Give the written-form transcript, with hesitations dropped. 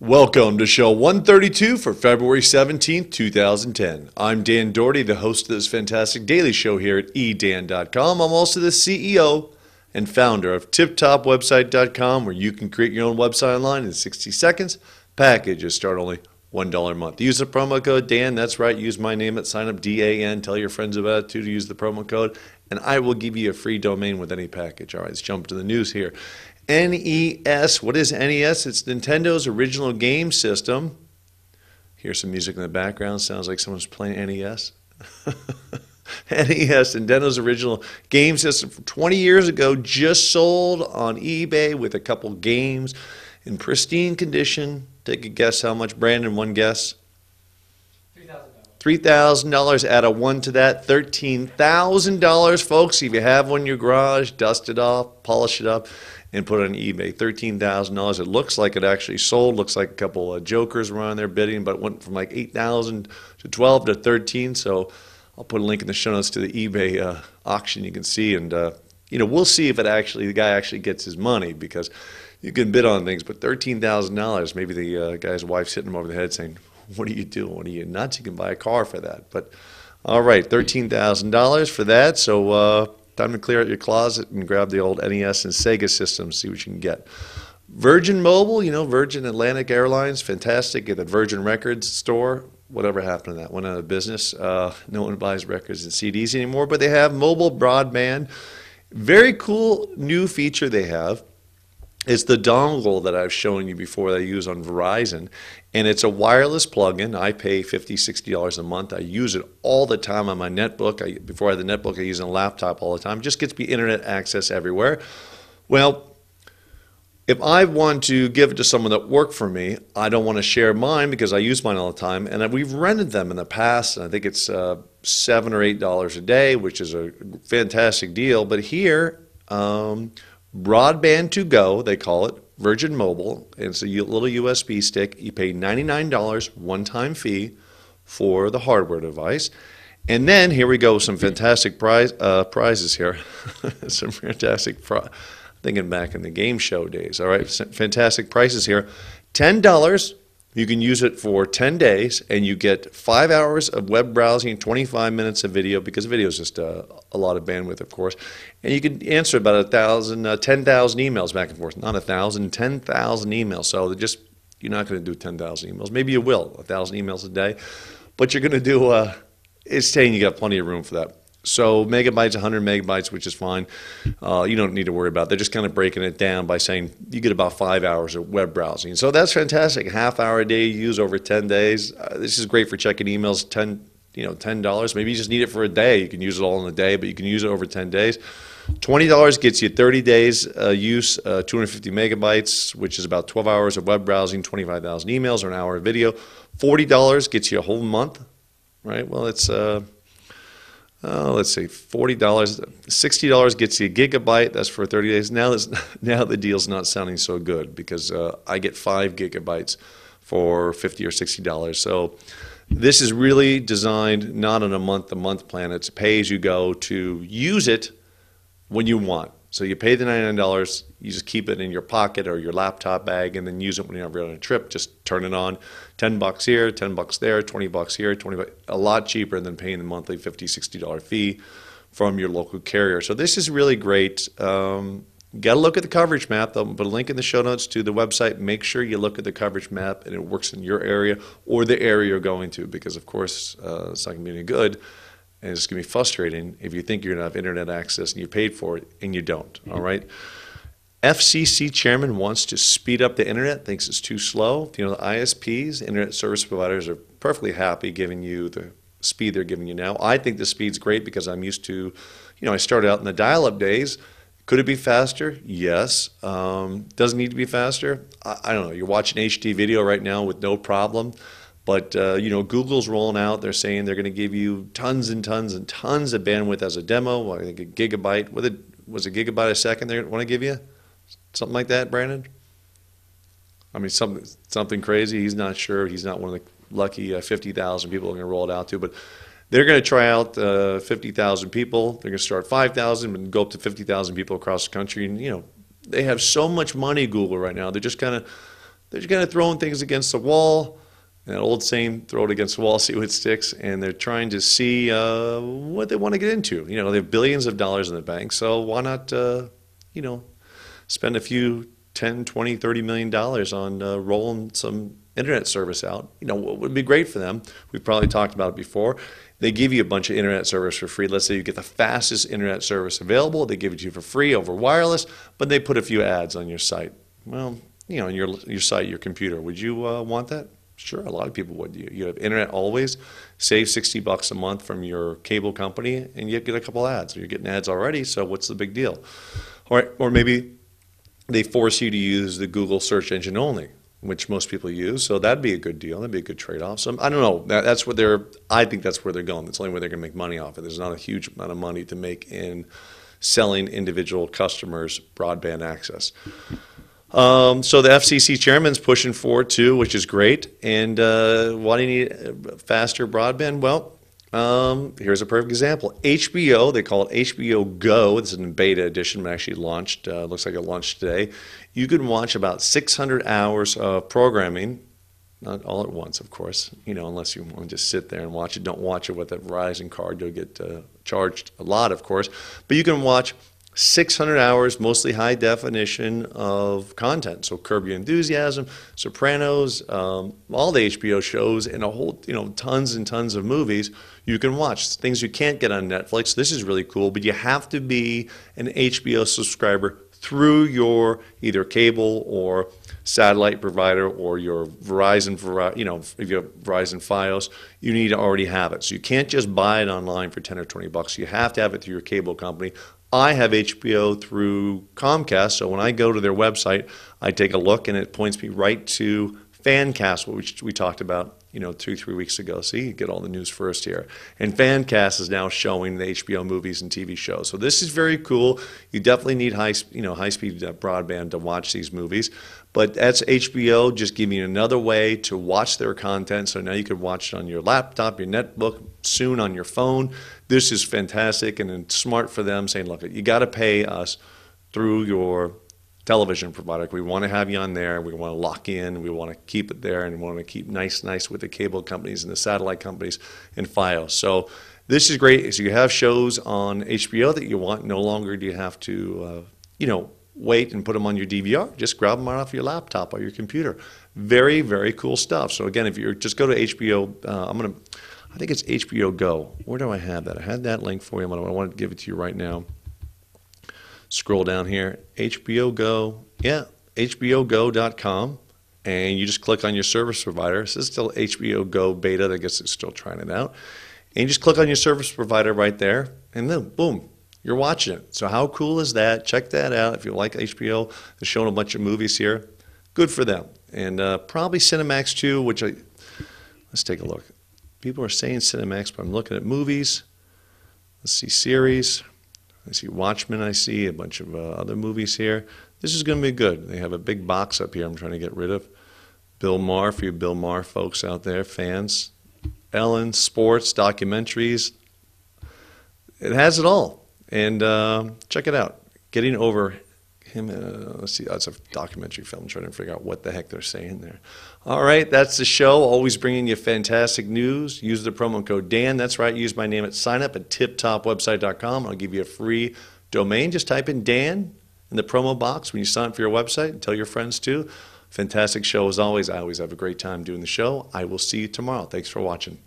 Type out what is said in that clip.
Welcome to show 132 for February 17th, 2010. I'm Dan Doherty, the host of this fantastic daily show here at edan.com. I'm also the CEO and founder of tiptopwebsite.com, where you can create your own website online in 60 seconds. Packages start only $1 a month. Use the promo code Dan. That's right. Use my name at sign up DAN. Tell your friends about it too to use the promo code, and I will give you a free domain with any package. All right, let's jump to the news here. NES. What is NES? It's Nintendo's original game system. Here's some music in the background. Sounds like someone's playing NES. NES, Nintendo's original game system from 20 years ago, just sold on eBay with a couple games in pristine condition. Take a guess how much, Brandon? One guess. $3,000. Add a one to that, $13,000, folks. If you have one in your garage, dust it off, polish it up, and put it on eBay. $13,000. It looks like it actually sold. Looks like a couple of jokers were on there bidding, but it went from like $8,000 to $12,000 to $13,000. So I'll put a link in the show notes to the eBay auction. You can see, and you know, we'll see if it actually the guy actually gets his money, because you can bid on things. But $13,000. Maybe the guy's wife's hitting him over the head, saying, "What are you doing? What are you nuts? You can buy a car for that." But all right, $13,000 for that. So time to clear out your closet and grab the old NES and Sega systems, see what you can get. Virgin Mobile, you know, Virgin Atlantic Airlines, fantastic. At the Virgin Records store, whatever happened to that? Went out of business. No one buys records and CDs anymore, but they have mobile broadband. Very cool new feature they have. It's the dongle that I've shown you before that I use on Verizon, and it's a wireless plug-in. I pay $50, $60 a month. I use it all the time on my netbook. Before I had the netbook, I used it on a laptop all the time. It just gets me internet access everywhere. Well, if I want to give it to someone that worked for me, I don't want to share mine because I use mine all the time, and we've rented them in the past, and I think it's $7 or $8 a day, which is a fantastic deal. But here, Broadband to Go, they call it, Virgin Mobile, and it's a little USB stick. You pay $99 one-time fee for the hardware device. And then here we go with some fantastic prizes here. Some fantastic thinking back in the game show days. All right, fantastic prices here. $10, you can use it for 10 days, and you get 5 hours of web browsing, 25 minutes of video, because video is just a lot of bandwidth, of course. And you can answer about 10,000 emails back and forth. Not 1,000, 10,000 emails. So you're not going to do 10,000 emails. Maybe you will, 1,000 emails a day. But you're going to do, it's saying you got plenty of room for that. So megabytes, 100 megabytes, which is fine. You don't need to worry about it. They're just kind of breaking it down by saying you get about 5 hours of web browsing. So that's fantastic. Half hour a day you use over 10 days. This is great for checking emails, $10. Maybe you just need it for a day. You can use it all in a day, but you can use it over 10 days. $20 gets you 30 days use, 250 megabytes, which is about 12 hours of web browsing, 25,000 emails, or an hour of video. $40 gets you a whole month, right? Well, it's... let's see, $40, $60 gets you a gigabyte. That's for 30 days. Now the deal's not sounding so good, because I get 5 gigabytes for $50 or $60. So this is really designed not on a month-to-month plan. It's pay-as-you-go to use it when you want. So you pay the $99, you just keep it in your pocket or your laptop bag, and then use it whenever you're on a trip. Just turn it on. $10 here, $10 there, $20 here, $20. A lot cheaper than paying the monthly $50, $60 fee from your local carrier. So this is really great. Got to look at the coverage map. I'll put a link in the show notes to the website. Make sure you look at the coverage map and it works in your area or the area you're going to, because, of course, it's not going to be any good. And it's going to be frustrating if you think you're going to have internet access and you paid for it and you don't, all right? FCC chairman wants to speed up the internet, thinks it's too slow. You know, the ISPs, internet service providers, are perfectly happy giving you the speed they're giving you now. I think the speed's great because I'm used to, you know, I started out in the dial-up days. Could it be faster? Yes. Doesn't need to be faster. I don't know. You're watching HD video right now with no problem. But, you know, Google's rolling out. They're saying they're going to give you tons and tons and tons of bandwidth as a demo. Well, I think a gigabyte. Was a gigabyte a second they want to give you? Something like that, Brandon? I mean, something crazy. He's not sure. He's not one of the lucky 50,000 people they're going to roll it out to. But they're going to try out 50,000 people. They're going to start 5,000 and go up to 50,000 people across the country. And, you know, they have so much money, Google, right now. They're just kind of... They're kind of throwing things against the wall. That old saying, throw it against the wall, see what sticks, and they're trying to see what they want to get into. You know, they have billions of dollars in the bank, so why not, you know, spend a few $10, $20, $30 million on rolling some internet service out? You know, what would be great for them? We've probably talked about it before. They give you a bunch of internet service for free. Let's say you get the fastest internet service available. They give it to you for free over wireless, but they put a few ads on your site. Well, you know, on your site, your computer. Would you want that? Sure, a lot of people would. You have internet always, save $60 a month from your cable company, and you get a couple ads. You're getting ads already, so what's the big deal? Or maybe they force you to use the Google search engine only, which most people use, so that'd be a good deal. That'd be a good trade-off. So I don't know. That's what they're. I think that's where they're going. That's the only way they're going to make money off it. There's not a huge amount of money to make in selling individual customers broadband access. So the FCC chairman's pushing forward too, which is great. And why do you need faster broadband? Well, here's a perfect example. HBO, they call it HBO Go. It's in beta edition, but actually launched. Looks like it launched today. You can watch about 600 hours of programming, not all at once, of course. You know, unless you want to just sit there and watch it. Don't watch it with a Verizon card. You'll get charged a lot, of course. But you can watch 600 hours, mostly high definition of content. So Curb Your Enthusiasm, Sopranos, all the HBO shows, and a whole, you know, tons and tons of movies you can watch. Things you can't get on Netflix. This is really cool, but you have to be an HBO subscriber through your either cable or satellite provider or your Verizon, you know, if you have Verizon FiOS, you need to already have it. So you can't just buy it online for $10 or $20. You have to have it through your cable company. I have HBO through Comcast, so when I go to their website, I take a look, and it points me right to FanCast, which we talked about, you know, 2-3 weeks ago. So you get all the news first here. And FanCast is now showing the HBO movies and TV shows. So this is very cool. You definitely need high-speed broadband to watch these movies. But that's HBO just giving you another way to watch their content. So now you can watch it on your laptop, your netbook, soon on your phone. This is fantastic, and it's smart for them saying, look, you got to pay us through your television provider. We want to have you on there. We want to lock in. We want to keep it there, and we want to keep nice with the cable companies and the satellite companies and FiOS. So this is great. So you have shows on HBO that you want. No longer do you have to, you know, wait and put them on your DVR. Just grab them right off your laptop or your computer. Very, very cool stuff. So again, if you're just go to HBO, I think it's HBO Go. Where do I have that? I had that link for you. I want to give it to you right now. Scroll down here, HBO Go, yeah, hbogo.com, and you just click on your service provider. This is still HBO Go beta. I guess it's still trying it out. And you just click on your service provider right there, and then boom, you're watching it. So how cool is that? Check that out. If you like HBO, they're showing a bunch of movies here. Good for them. And probably Cinemax too, which let's take a look. People are saying Cinemax, but I'm looking at movies. Let's see series. I see Watchmen. I see a bunch of other movies here. This is going to be good. They have a big box up here I'm trying to get rid of. Bill Maher, for you Bill Maher folks out there, fans. Ellen, sports, documentaries. It has it all. And check it out. Getting Over Him. Let's see. That's a documentary film. I'm trying to figure out what the heck they're saying there. All right, that's the show. Always bringing you fantastic news. Use the promo code Dan. That's right. Use my name at sign up at tiptopwebsite.com. I'll give you a free domain. Just type in Dan in the promo box when you sign up for your website, and tell your friends too. Fantastic show as always. I always have a great time doing the show. I will see you tomorrow. Thanks for watching.